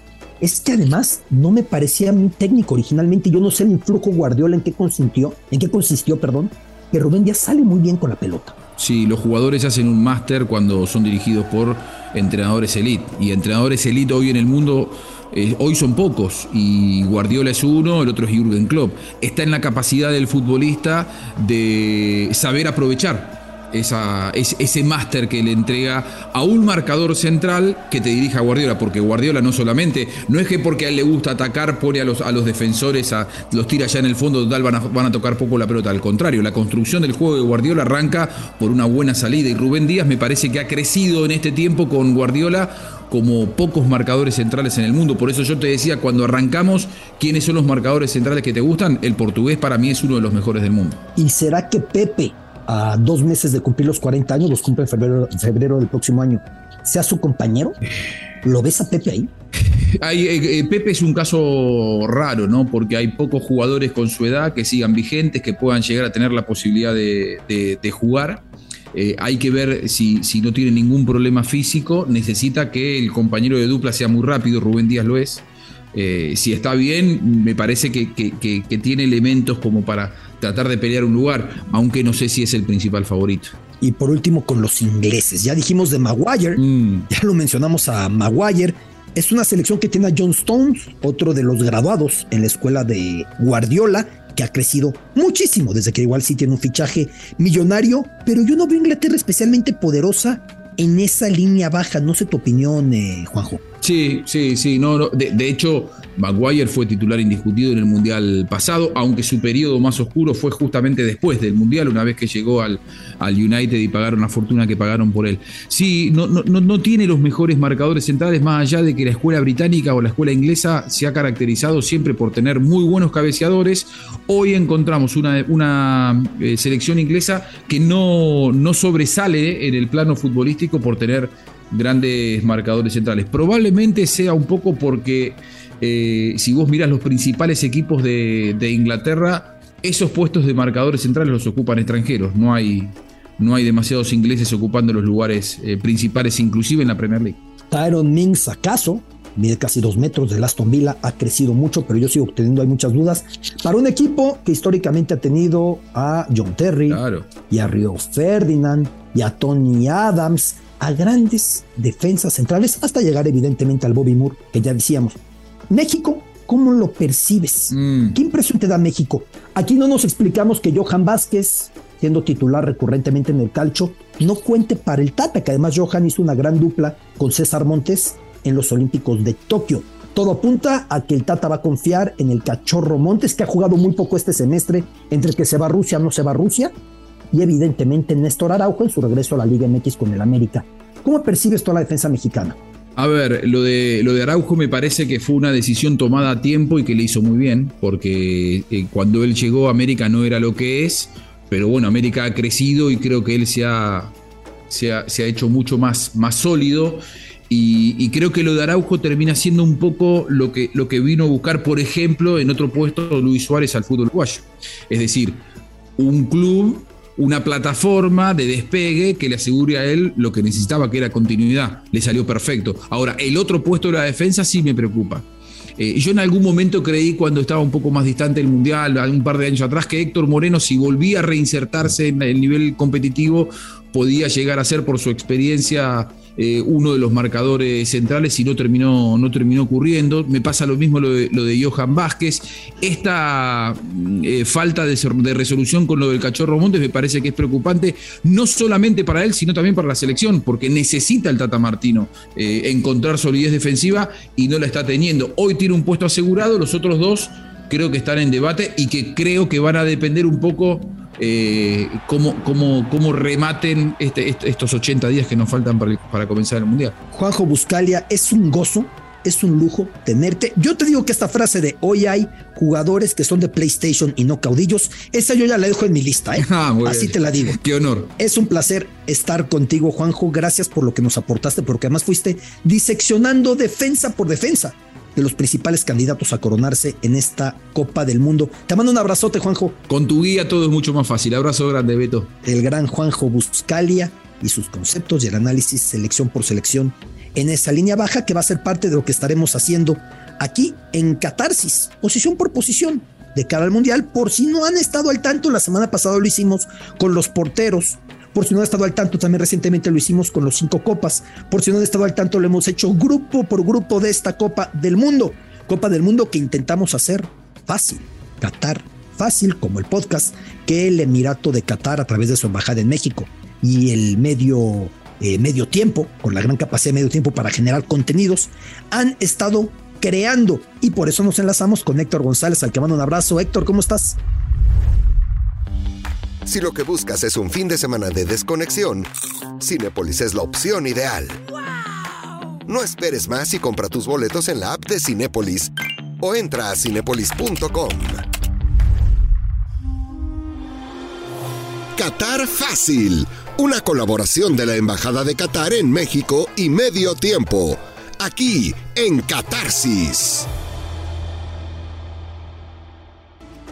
es que además no me parecía muy técnico originalmente, yo no sé el influjo Guardiola en qué consistió, en qué consistió, perdón, que Rubén Díaz sale muy bien con la pelota. Sí, los jugadores hacen un máster cuando son dirigidos por entrenadores elite, y entrenadores elite hoy en el mundo... Eh, hoy son pocos, y Guardiola es uno, el otro es Jürgen Klopp. Está en la capacidad del futbolista de saber aprovechar esa, es, ese máster que le entrega a un marcador central que te dirija Guardiola, porque Guardiola no solamente, no es que porque a él le gusta atacar, pone a los, a los defensores, a, los tira ya en el fondo, total van a, van a tocar poco la pelota, al contrario, la construcción del juego de Guardiola arranca por una buena salida, y Rubén Díaz me parece que ha crecido en este tiempo con Guardiola como pocos marcadores centrales en el mundo. Por eso yo te decía, cuando arrancamos, ¿quiénes son los marcadores centrales que te gustan? El portugués para mí es uno de los mejores del mundo. ¿Y será que Pepe, a dos meses de cumplir los cuarenta años, los cumple en febrero, febrero del próximo año, sea su compañero? ¿Lo ves a Pepe ahí? Hay, eh, Pepe es un caso raro, ¿no? Porque hay pocos jugadores con su edad que sigan vigentes, que puedan llegar a tener la posibilidad de, de, de jugar. Eh, hay que ver si, si no tiene ningún problema físico, necesita que el compañero de dupla sea muy rápido, Rubén Díaz lo es. Eh, si está bien, me parece que, que, que, que tiene elementos como para tratar de pelear un lugar, aunque no sé si es el principal favorito. Y por último, con los ingleses, ya dijimos de Maguire, mm. ya lo mencionamos a Maguire, es una selección que tiene a John Stones, otro de los graduados en la escuela de Guardiola, que ha crecido muchísimo, desde que igual sí tiene un fichaje millonario, pero yo no veo a Inglaterra especialmente poderosa en esa línea baja, no sé tu opinión, eh, Juanjo. Sí, sí, sí, no, no. De, de hecho, Maguire fue titular indiscutido en el Mundial pasado, aunque su periodo más oscuro fue justamente después del Mundial, una vez que llegó al, al United y pagaron la fortuna que pagaron por él. Sí, no, no, no, no tiene los mejores marcadores centrales, más allá de que la escuela británica o la escuela inglesa se ha caracterizado siempre por tener muy buenos cabeceadores. Hoy encontramos una, una eh, selección inglesa que no, no sobresale en el plano futbolístico por tener grandes marcadores centrales. Probablemente sea un poco porque eh, si vos mirás los principales equipos de, de Inglaterra, esos puestos de marcadores centrales los ocupan extranjeros. No hay, no hay demasiados ingleses ocupando los lugares eh, principales, inclusive en la Premier League. Tyrone Mings, ¿acaso? Mide casi dos metros del Aston Villa, ha crecido mucho, pero yo sigo teniendo, hay muchas dudas. Para un equipo que históricamente ha tenido a John Terry, claro, y a Rio Ferdinand y a Tony Adams, a grandes defensas centrales, hasta llegar evidentemente al Bobby Moore, que ya decíamos. México, ¿cómo lo percibes? Mm. ¿Qué impresión te da México? Aquí no nos explicamos que Johan Vázquez, siendo titular recurrentemente en el calcho, no cuente para el Tata, que además Johan hizo una gran dupla con César Montes en los Olímpicos de Tokio. Todo apunta a que el Tata va a confiar en el Cachorro Montes, que ha jugado muy poco este semestre, entre que se va a Rusia, no se va a Rusia, y evidentemente Néstor Araujo en su regreso a la Liga M X con el América. ¿Cómo percibes toda la defensa mexicana? A ver, lo de, lo de Araujo me parece que fue una decisión tomada a tiempo y que le hizo muy bien, porque eh, cuando él llegó América no era lo que es, pero bueno, América ha crecido y creo que él se ha, se ha, se ha hecho mucho más, más sólido. Y, y creo que lo de Araujo termina siendo un poco lo que, lo que vino a buscar, por ejemplo, en otro puesto Luis Suárez al fútbol uruguayo. Es decir, un club, una plataforma de despegue que le asegure a él lo que necesitaba, que era continuidad. Le salió perfecto. Ahora, el otro puesto de la defensa sí me preocupa. Eh, yo en algún momento creí, cuando estaba un poco más distante del Mundial, un par de años atrás, que Héctor Moreno, si volvía a reinsertarse en el nivel competitivo, podía llegar a ser, por su experiencia, eh, uno de los marcadores centrales, y no terminó, no terminó ocurriendo. Me pasa lo mismo lo de, lo de Johan Vázquez. Esta eh, falta de, de resolución con lo del Cachorro Montes me parece que es preocupante, no solamente para él, sino también para la selección, porque necesita el Tata Martino eh, encontrar solidez defensiva y no la está teniendo. Hoy tiene un puesto asegurado, los otros dos creo que están en debate y que creo que van a depender un poco eh, cómo, cómo, cómo rematen este, este, estos ochenta días que nos faltan para, para comenzar el Mundial. Juanjo Buscalia, es un gozo, es un lujo tenerte. Yo te digo que esta frase de hoy hay jugadores que son de PlayStation y no caudillos, esa yo ya la dejo en mi lista, ¿eh? Ah, así bien. Te la digo. Qué honor. Es un placer estar contigo, Juanjo. Gracias por lo que nos aportaste, porque además fuiste diseccionando defensa por defensa de los principales candidatos a coronarse en esta Copa del Mundo. Te mando un abrazote, Juanjo. Con tu guía todo es mucho más fácil. Abrazo grande, Beto. El gran Juanjo Buscalia y sus conceptos y el análisis selección por selección en esa línea baja, que va a ser parte de lo que estaremos haciendo aquí en Catarsis, posición por posición, de cara al Mundial. Por si no han estado al tanto, la semana pasada lo hicimos con los porteros. Por si no han estado al tanto, también recientemente lo hicimos con los cinco copas. Por si no han estado al tanto, lo hemos hecho grupo por grupo de esta Copa del Mundo. Copa del Mundo que intentamos hacer fácil. Qatar fácil, como el podcast que el Emirato de Qatar, a través de su embajada en México, y el medio... Eh, medio tiempo, con la gran capacidad de medio tiempo para generar contenidos, han estado creando, y por eso nos enlazamos con Héctor González, al que mando un abrazo. Héctor, ¿cómo estás? Si lo que buscas es un fin de semana de desconexión, Cinépolis es la opción ideal. ¡Wow! No esperes más y compra tus boletos en la app de Cinépolis o entra a cinépolis punto com. Qatar fácil. Una colaboración de la Embajada de Qatar en México y Medio Tiempo, aquí en Catarsis.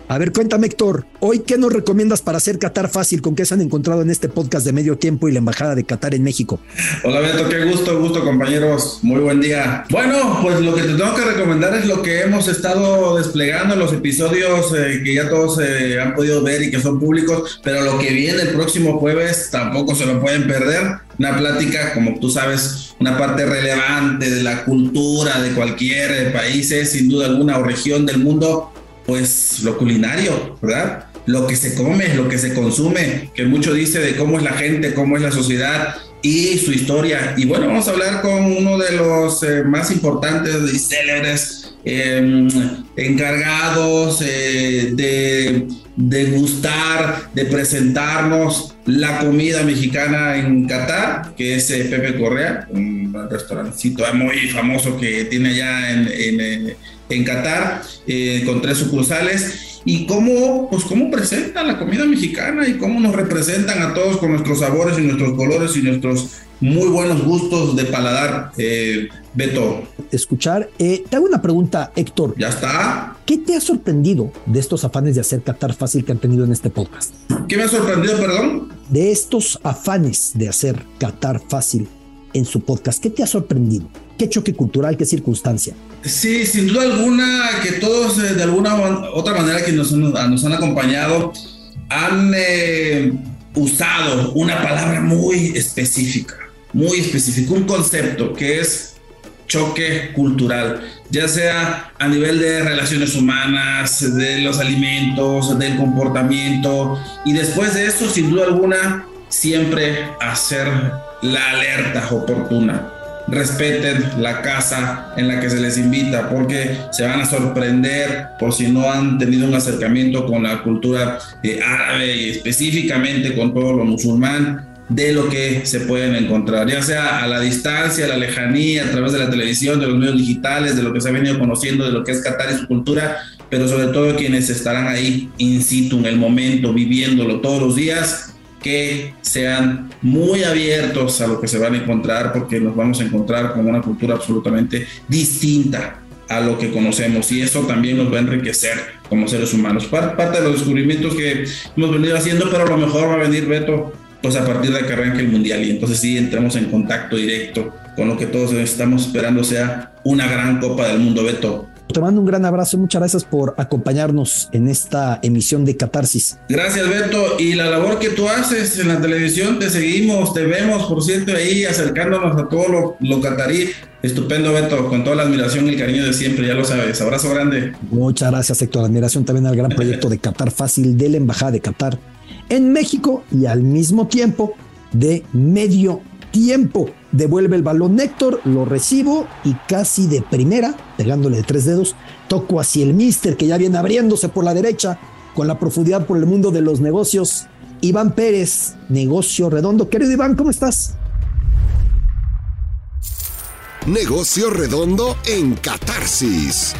A ver, cuéntame, Héctor, ¿hoy qué nos recomiendas para hacer Qatar fácil? ¿Con qué se han encontrado en este podcast de Medio Tiempo y la Embajada de Qatar en México? Hola, Beto, qué gusto, gusto, compañeros. Muy buen día. Bueno, pues lo que te tengo que recomendar es lo que hemos estado desplegando en los episodios eh, que ya todos eh, han podido ver y que son públicos, pero lo que viene el próximo jueves tampoco se lo pueden perder. Una plática, como tú sabes, una parte relevante de la cultura de cualquier país, eh, sin duda alguna, o región del mundo, pues lo culinario, ¿verdad? Lo que se come, lo que se consume, que mucho dice de cómo es la gente, cómo es la sociedad y su historia. Y bueno, vamos a hablar con uno de los eh, más importantes y célebres eh, encargados eh, de, de gustar, de presentarnos la comida mexicana en Qatar, que es eh, Pepe Correa, un restaurancito muy famoso que tiene allá en, en eh, en Qatar, eh, con tres sucursales, y cómo, pues cómo presentan la comida mexicana y cómo nos representan a todos con nuestros sabores y nuestros colores y nuestros muy buenos gustos de paladar, eh, Beto. Escuchar, eh, te hago una pregunta, Héctor. ¿Ya está? ¿Qué te ha sorprendido de estos afanes de hacer Qatar fácil que han tenido en este podcast? ¿Qué me ha sorprendido, perdón? De estos afanes de hacer Qatar fácil en su podcast, ¿qué te ha sorprendido? ¿Qué choque cultural? ¿Qué circunstancia? Sí, sin duda alguna que todos eh, de alguna u otra manera que nos, nos han acompañado han eh, usado una palabra muy específica, muy específica, un concepto que es choque cultural, ya sea a nivel de relaciones humanas, de los alimentos, del comportamiento, y después de eso, sin duda alguna, siempre hacer la alerta oportuna. Respeten la casa en la que se les invita, porque se van a sorprender por si no han tenido un acercamiento con la cultura eh, árabe y específicamente con todo lo musulmán, de lo que se pueden encontrar, ya sea a la distancia, a la lejanía, a través de la televisión, de los medios digitales, de lo que se ha venido conociendo, de lo que es Qatar y su cultura, pero sobre todo quienes estarán ahí in situ, en el momento, viviéndolo todos los días, que sean muy abiertos a lo que se van a encontrar, porque nos vamos a encontrar con una cultura absolutamente distinta a lo que conocemos, y eso también nos va a enriquecer como seres humanos. Parte de los descubrimientos que hemos venido haciendo, pero a lo mejor va a venir, Beto, pues a partir de que arranque el Mundial, y entonces sí entramos en contacto directo con lo que todos estamos esperando sea una gran Copa del Mundo, Beto. Te mando un gran abrazo, muchas gracias por acompañarnos en esta emisión de Catarsis. Gracias, Beto, y la labor que tú haces en la televisión, te seguimos, te vemos, por cierto, ahí acercándonos a todo lo, lo catarí. Estupendo, Beto, con toda la admiración y el cariño de siempre, ya lo sabes. Abrazo grande. Muchas gracias, Héctor, admiración también al gran proyecto de Qatar Fácil de la Embajada de Qatar en México y al mismo tiempo de Medio Tiempo. Devuelve el balón Héctor, lo recibo y casi de primera, pegándole de tres dedos, toco hacia el míster que ya viene abriéndose por la derecha, con la profundidad por el mundo de los negocios, Iván Pérez, Negocio Redondo. Querido Iván, ¿cómo estás? Negocio Redondo en Catarsis.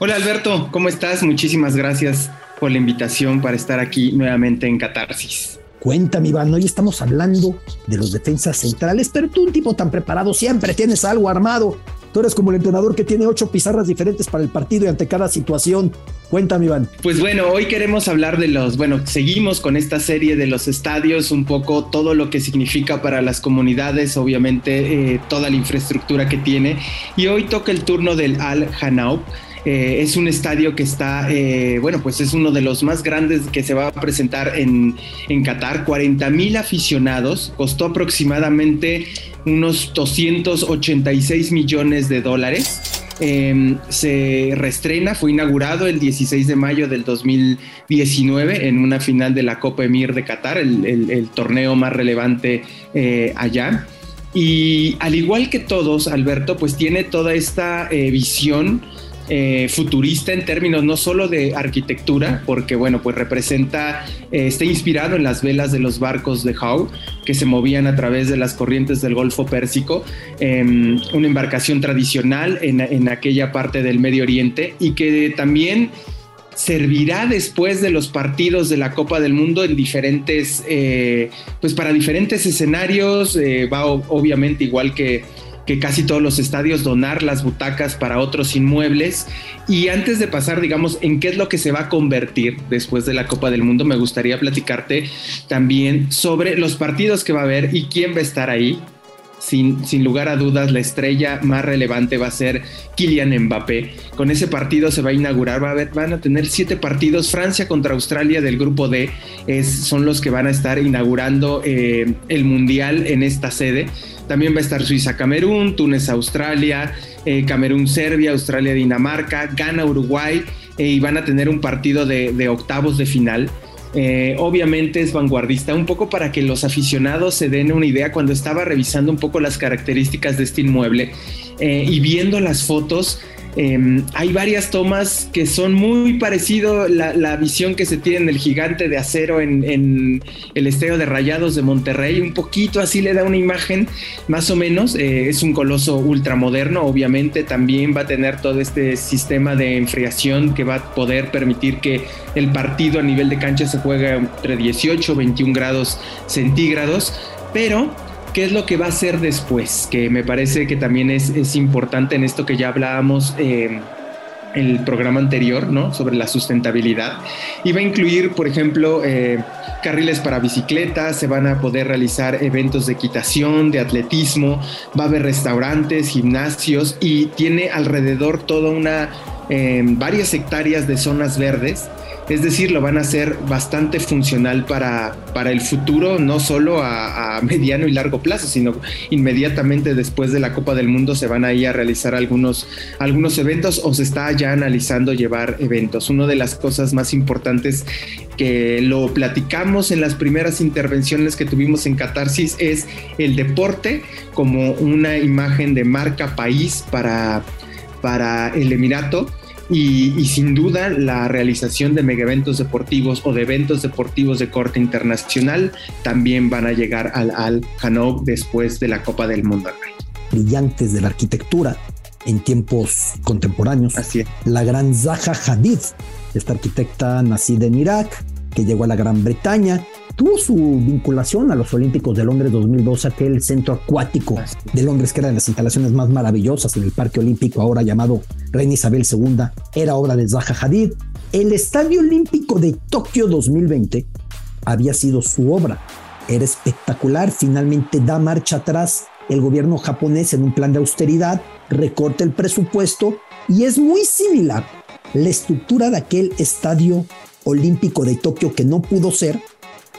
Hola Alberto, ¿cómo estás? Muchísimas gracias por la invitación para estar aquí nuevamente en Catarsis. Cuéntame, Iván, hoy estamos hablando de los defensas centrales, pero tú, un tipo tan preparado, siempre tienes algo armado. Tú eres como el entrenador que tiene ocho pizarras diferentes para el partido y ante cada situación. Cuéntame, Iván. Pues bueno, hoy queremos hablar de los, bueno, seguimos con esta serie de los estadios, un poco todo lo que significa para las comunidades, obviamente eh, toda la infraestructura que tiene. Y hoy toca el turno del Al Hanaoub. Eh, es un estadio que está, eh, bueno, pues es uno de los más grandes que se va a presentar en, en Qatar. cuarenta mil aficionados, costó aproximadamente unos doscientos ochenta y seis millones de dólares. Eh, se reestrena, fue inaugurado el dieciséis de mayo del dos mil diecinueve en una final de la Copa Emir de Qatar, el, el, el torneo más relevante eh, allá. Y al igual que todos, Alberto, pues tiene toda esta eh, visión Eh, futurista en términos no solo de arquitectura, porque bueno, pues representa, eh, está inspirado en las velas de los barcos de Howe que se movían a través de las corrientes del Golfo Pérsico, eh, una embarcación tradicional en, en aquella parte del Medio Oriente, y que también servirá después de los partidos de la Copa del Mundo en diferentes, eh, pues para diferentes escenarios. Eh, va obviamente igual que que casi todos los estadios, donar las butacas para otros inmuebles. Y antes de pasar, digamos, en qué es lo que se va a convertir después de la Copa del Mundo, me gustaría platicarte también sobre los partidos que va a haber y quién va a estar ahí. Sin, sin lugar a dudas, la estrella más relevante va a ser Kylian Mbappé. Con ese partido se va a inaugurar, va a haber, van a tener siete partidos. Francia contra Australia del grupo D es, son los que van a estar inaugurando eh, el Mundial en esta sede. También va a estar Suiza-Camerún, Túnez-Australia, eh, Camerún-Serbia, Australia-Dinamarca, Ghana-Uruguay, eh, y van a tener un partido de, de octavos de final. Eh, obviamente es vanguardista, un poco para que los aficionados se den una idea. Cuando estaba revisando un poco las características de este inmueble eh, y viendo las fotos, eh, hay varias tomas que son muy parecido la, la visión que se tiene del gigante de acero en, en el estadio de Rayados de Monterrey, un poquito así le da una imagen más o menos. Eh, es un coloso ultramoderno, obviamente también va a tener todo este sistema de enfriación que va a poder permitir que el partido a nivel de cancha se juega entre dieciocho y veintiún grados centígrados, pero ¿qué es lo que va a hacer después? Que me parece que también es, es importante en esto que ya hablábamos eh, en el programa anterior, ¿no? Sobre la sustentabilidad. Y va a incluir, por ejemplo, eh, carriles para bicicletas, se van a poder realizar eventos de equitación, de atletismo, va a haber restaurantes, gimnasios, y tiene alrededor toda una, eh, varias hectáreas de zonas verdes. Es decir, lo van a hacer bastante funcional para, para el futuro, no solo a, a mediano y largo plazo, sino inmediatamente después de la Copa del Mundo se van a ir a realizar algunos, algunos eventos, o se está ya analizando llevar eventos. Una de las cosas más importantes que lo platicamos en las primeras intervenciones que tuvimos en Catarsis es el deporte como una imagen de marca país para, para el Emirato. Y, y sin duda la realización de megaeventos deportivos o de eventos deportivos de corte internacional también van a llegar al Al Hanaoub después de la Copa del Mundo. Brillantes de la arquitectura en tiempos contemporáneos. Así es. La gran Zaha Hadid, esta arquitecta nacida en Irak, que llegó a la Gran Bretaña, tuvo su vinculación a los Olímpicos de Londres dos mil doce, aquel centro acuático de Londres que era de las instalaciones más maravillosas en el Parque Olímpico, ahora llamado Reina Isabel segunda, era obra de Zaha Hadid. El Estadio Olímpico de Tokio dos mil veinte había sido su obra, era espectacular. Finalmente da marcha atrás el gobierno japonés en un plan de austeridad, recorta el presupuesto, y es muy similar la estructura de aquel Estadio Olímpico de Tokio que no pudo ser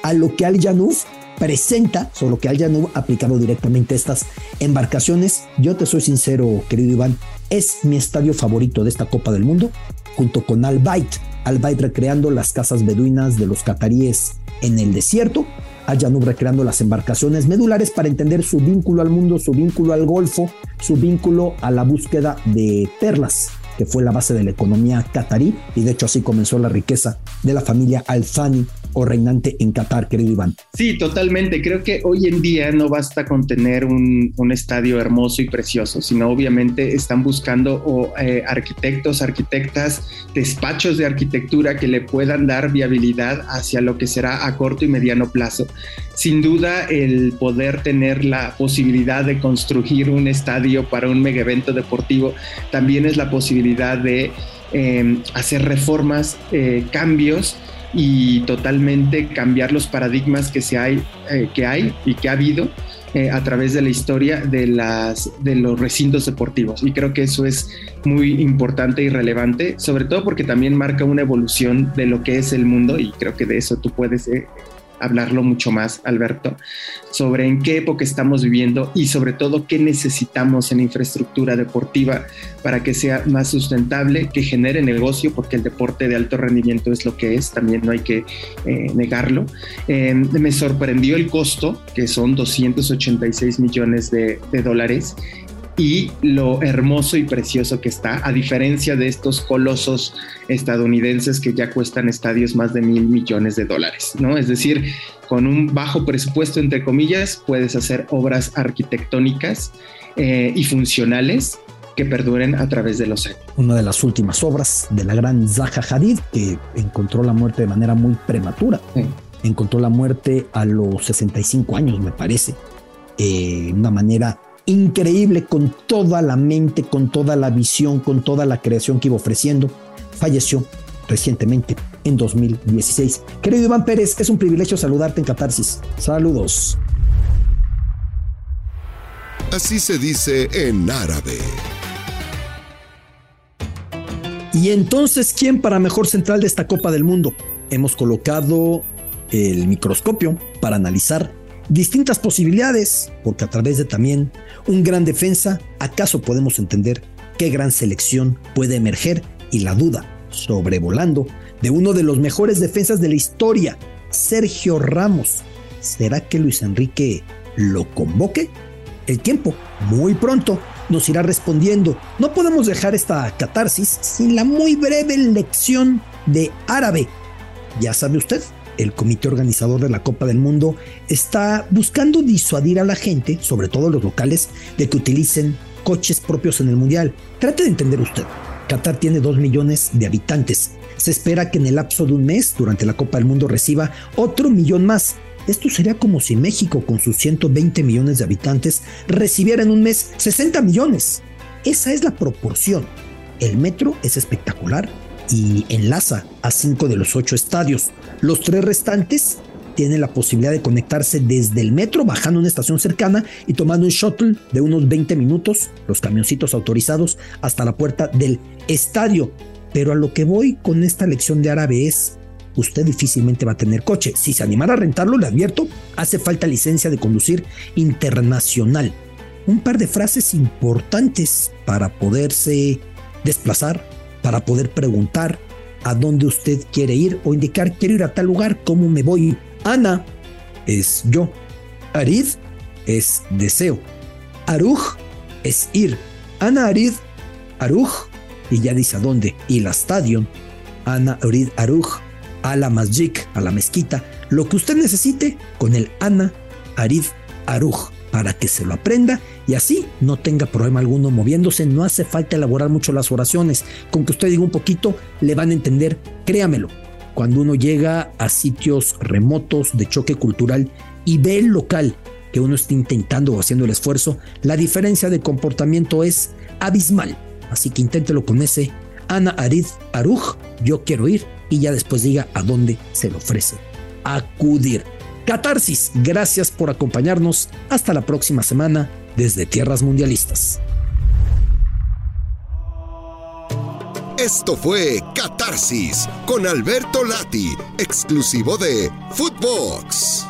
a lo que Al Hanaoub presenta, sobre lo que Al Hanaoub ha aplicado directamente estas embarcaciones. Yo te soy sincero, querido Iván, es mi estadio favorito de esta Copa del Mundo, junto con Al Bayt. Al Bayt recreando las casas beduinas de los cataríes en el desierto, Al Hanaoub recreando las embarcaciones medulares para entender su vínculo al mundo, su vínculo al Golfo, su vínculo a la búsqueda de perlas que fue la base de la economía catarí, y de hecho así comenzó la riqueza de la familia Al-Thani o reinante en Qatar, querido Iván. Sí, totalmente. Creo que hoy en día no basta con tener un, un estadio hermoso y precioso, sino obviamente están buscando o, eh, arquitectos, arquitectas, despachos de arquitectura que le puedan dar viabilidad hacia lo que será a corto y mediano plazo. Sin duda, el poder tener la posibilidad de construir un estadio para un mega evento deportivo también es la posibilidad de eh, hacer reformas, eh, cambios, y totalmente cambiar los paradigmas que, se hay, eh, que hay y que ha habido eh, a través de la historia de, las, de los recintos deportivos. Y creo que eso es muy importante y relevante, sobre todo porque también marca una evolución de lo que es el mundo, y creo que de eso tú puedes eh, hablarlo mucho más, Alberto, sobre en qué época estamos viviendo y sobre todo qué necesitamos en infraestructura deportiva para que sea más sustentable, que genere negocio, porque el deporte de alto rendimiento es lo que es, también no hay que eh, negarlo. Eh, me sorprendió el costo, que son doscientos ochenta y seis millones de, de dólares, y lo hermoso y precioso que está, a diferencia de estos colosos estadounidenses que ya cuestan estadios más de mil millones de dólares, ¿no? Es decir, con un bajo presupuesto, entre comillas, puedes hacer obras arquitectónicas eh, y funcionales que perduren a través de los años. Una de las últimas obras de la gran Zaha Hadid, que encontró la muerte de manera muy prematura. Sí. Encontró la muerte a los sesenta y cinco años, me parece, eh, una manera increíble, con toda la mente, con toda la visión, con toda la creación que iba ofreciendo. Falleció recientemente, en dos mil dieciséis. Querido Iván Pérez, es un privilegio saludarte en Catarsis. Saludos. Así se dice en árabe. Y entonces, ¿quién para mejor central de esta Copa del Mundo? Hemos colocado el microscopio para analizar distintas posibilidades, porque a través de también un gran defensa, ¿acaso podemos entender qué gran selección puede emerger? Y la duda, sobrevolando, de uno de los mejores defensas de la historia, Sergio Ramos. ¿Será que Luis Enrique lo convoque? El tiempo, muy pronto, nos irá respondiendo. No podemos dejar esta catarsis sin la muy breve lección de árabe. Ya sabe usted, el comité organizador de la Copa del Mundo está buscando disuadir a la gente, sobre todo los locales, de que utilicen coches propios en el Mundial. Trate de entender usted. Qatar tiene dos millones de habitantes. Se espera que en el lapso de un mes, durante la Copa del Mundo, reciba otro millón más. Esto sería como si México, con sus ciento veinte millones de habitantes, recibiera en un mes sesenta millones. Esa es la proporción. El metro es espectacular y enlaza a cinco de los ocho estadios. Los tres restantes tienen la posibilidad de conectarse desde el metro, bajando una estación cercana y tomando un shuttle de unos veinte minutos, los camioncitos autorizados, hasta la puerta del estadio. Pero a lo que voy con esta lección de árabe es, usted difícilmente va a tener coche. Si se animara a rentarlo, le advierto, hace falta licencia de conducir internacional. Un par de frases importantes para poderse desplazar, para poder preguntar a dónde usted quiere ir o indicar, quiero ir a tal lugar, ¿cómo me voy? Ana es yo, Arid es deseo, Aruj es ir, Ana Arid, Aruj, y ya dice a dónde, y la Stadion, Ana Arid Aruj, a la Masjid, a la mezquita, lo que usted necesite con el Ana Arid Aruj, para que se lo aprenda y así no tenga problema alguno moviéndose. No hace falta elaborar mucho las oraciones. Con que usted diga un poquito, le van a entender, créamelo. Cuando uno llega a sitios remotos de choque cultural y ve el local que uno está intentando o haciendo el esfuerzo, la diferencia de comportamiento es abismal. Así que inténtelo con ese Ana Arid Aruj, yo quiero ir, y ya después diga a dónde se le ofrece acudir. Catarsis, gracias por acompañarnos. Hasta la próxima semana desde Tierras Mundialistas. Esto fue Catarsis con Alberto Lati, exclusivo de Futvox.